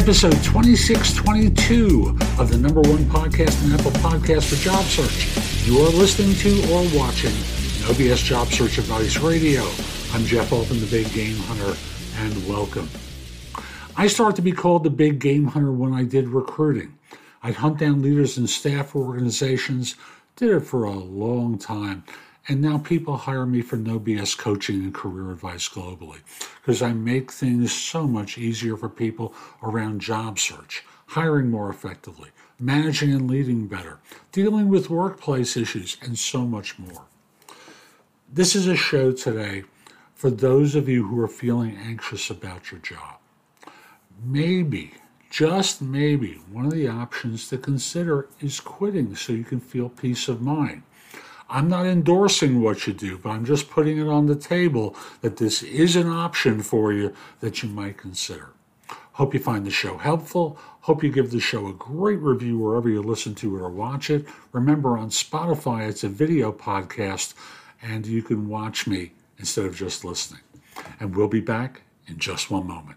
episode 2622 of the #1 podcast in Apple Podcasts for job search. You are listening to or watching No BS Job Search Advice Radio. I'm Jeff Altman, the Big Game Hunter, and welcome. I started to be called the Big Game Hunter when I did recruiting. I'd hunt down leaders in staff organizations, did it for a long time, and now people hire me for No BS coaching and career advice globally because I make things so much easier for people around job search, hiring more effectively, managing and leading better, dealing with workplace issues, and so much more. This is a show today for those of you who are feeling anxious about your job. Maybe, just maybe, one of the options to consider is quitting so you can feel peace of mind. I'm not endorsing what you do, but I'm just putting it on the table that this is an option for you that you might consider. Hope you find the show helpful. Hope you give the show a great review wherever you listen to it or watch it. Remember, on Spotify, it's a video podcast, and you can watch me instead of just listening. And we'll be back in just one moment.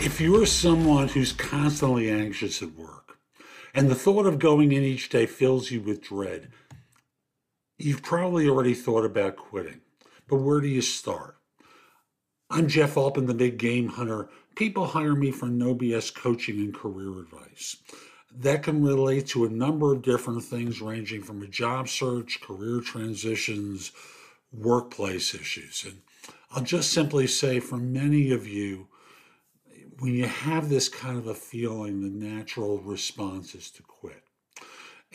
If you're someone who's constantly anxious at work and the thought of going in each day fills you with dread, you've probably already thought about quitting. But where do you start? I'm Jeff Altman, the Big Game Hunter. People hire me for No BS coaching and career advice. That can relate to a number of different things, ranging from a job search, career transitions, workplace issues. And I'll just simply say, for many of you, when you have this kind of a feeling, the natural response is to quit.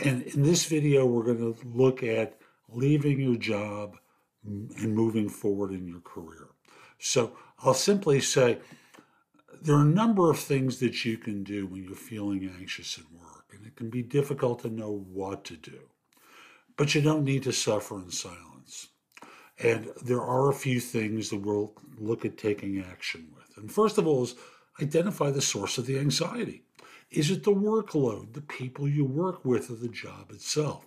And in this video, we're going to look at leaving your job and moving forward in your career. So I'll simply say there are a number of things that you can do when you're feeling anxious at work, and it can be difficult to know what to do. But you don't need to suffer in silence. And there are a few things that we'll look at taking action with. And first of all is identify the source of the anxiety. Is it the workload, the people you work with, or the job itself?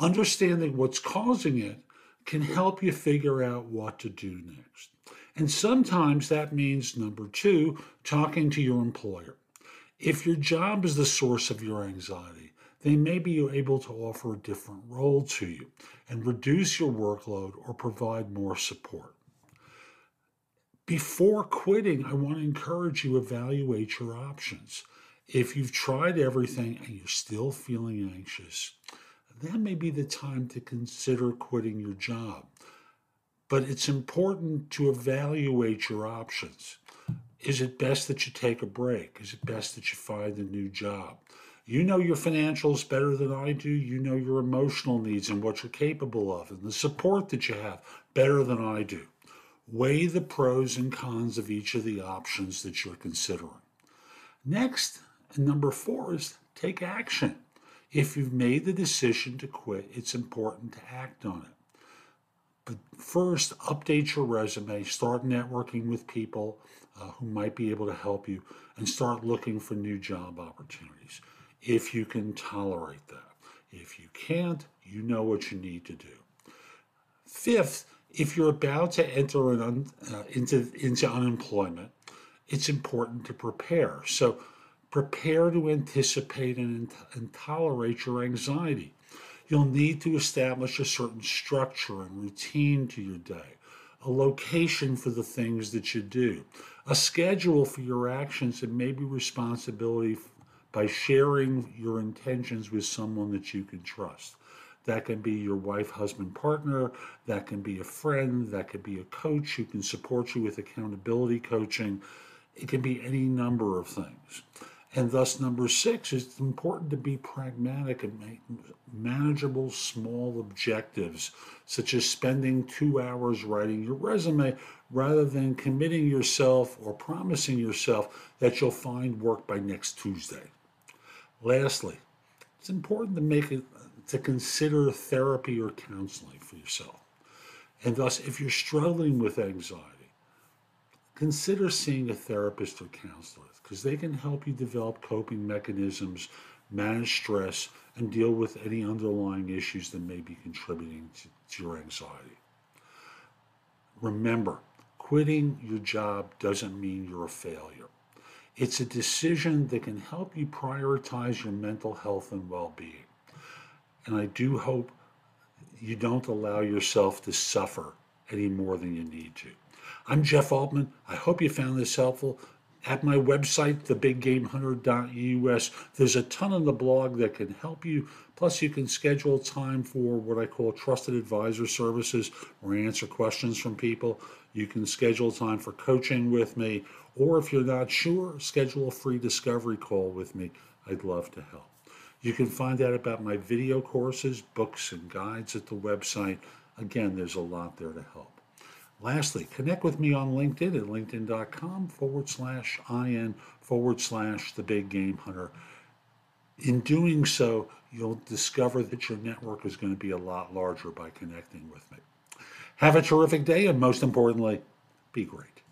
Understanding what's causing it can help you figure out what to do next. And sometimes that means, number two, talking to your employer. If your job is the source of your anxiety, they may be able to offer a different role to you and reduce your workload or provide more support. Before quitting, I want to encourage you to evaluate your options. If you've tried everything and you're still feeling anxious, that may be the time to consider quitting your job. But it's important to evaluate your options. Is it best that you take a break? Is it best that you find a new job? You know your financials better than I do. You know your emotional needs and what you're capable of and the support that you have better than I do. Weigh the pros and cons of each of the options that you're considering. Next, and number four, is take action. If you've made the decision to quit, it's important to act on it. But first, update your resume, start networking with people who might be able to help you, and start looking for new job opportunities, if you can tolerate that. If you can't, you know what you need to do. Fifth, if you're about to enter into unemployment, it's important to prepare. So prepare to anticipate and tolerate your anxiety. You'll need to establish a certain structure and routine to your day, a location for the things that you do, a schedule for your actions, and maybe responsibility by sharing your intentions with someone that you can trust. That can be your wife, husband, partner. That can be a friend. That could be a coach who can support you with accountability coaching. It can be any number of things. And thus, number six, it's important to be pragmatic and make manageable small objectives, such as spending 2 hours writing your resume rather than committing yourself or promising yourself that you'll find work by next Tuesday. Lastly, it's important to consider therapy or counseling for yourself. And thus, if you're struggling with anxiety, consider seeing a therapist or counselor, because they can help you develop coping mechanisms, manage stress, and deal with any underlying issues that may be contributing to your anxiety. Remember, quitting your job doesn't mean you're a failure. It's a decision that can help you prioritize your mental health and well-being. And I do hope you don't allow yourself to suffer any more than you need to. I'm Jeff Altman. I hope you found this helpful. At my website, TheBigGameHunter.us, there's a ton on the blog that can help you. Plus, you can schedule time for what I call Trusted Advisor Services, where I answer questions from people. You can schedule time for coaching with me, or if you're not sure, schedule a free discovery call with me. I'd love to help. You can find out about my video courses, books, and guides at the website. Again, there's a lot there to help. Lastly, connect with me on LinkedIn at linkedin.com/IN/TheBigGameHunter. In doing so, you'll discover that your network is going to be a lot larger by connecting with me. Have a terrific day, and most importantly, be great.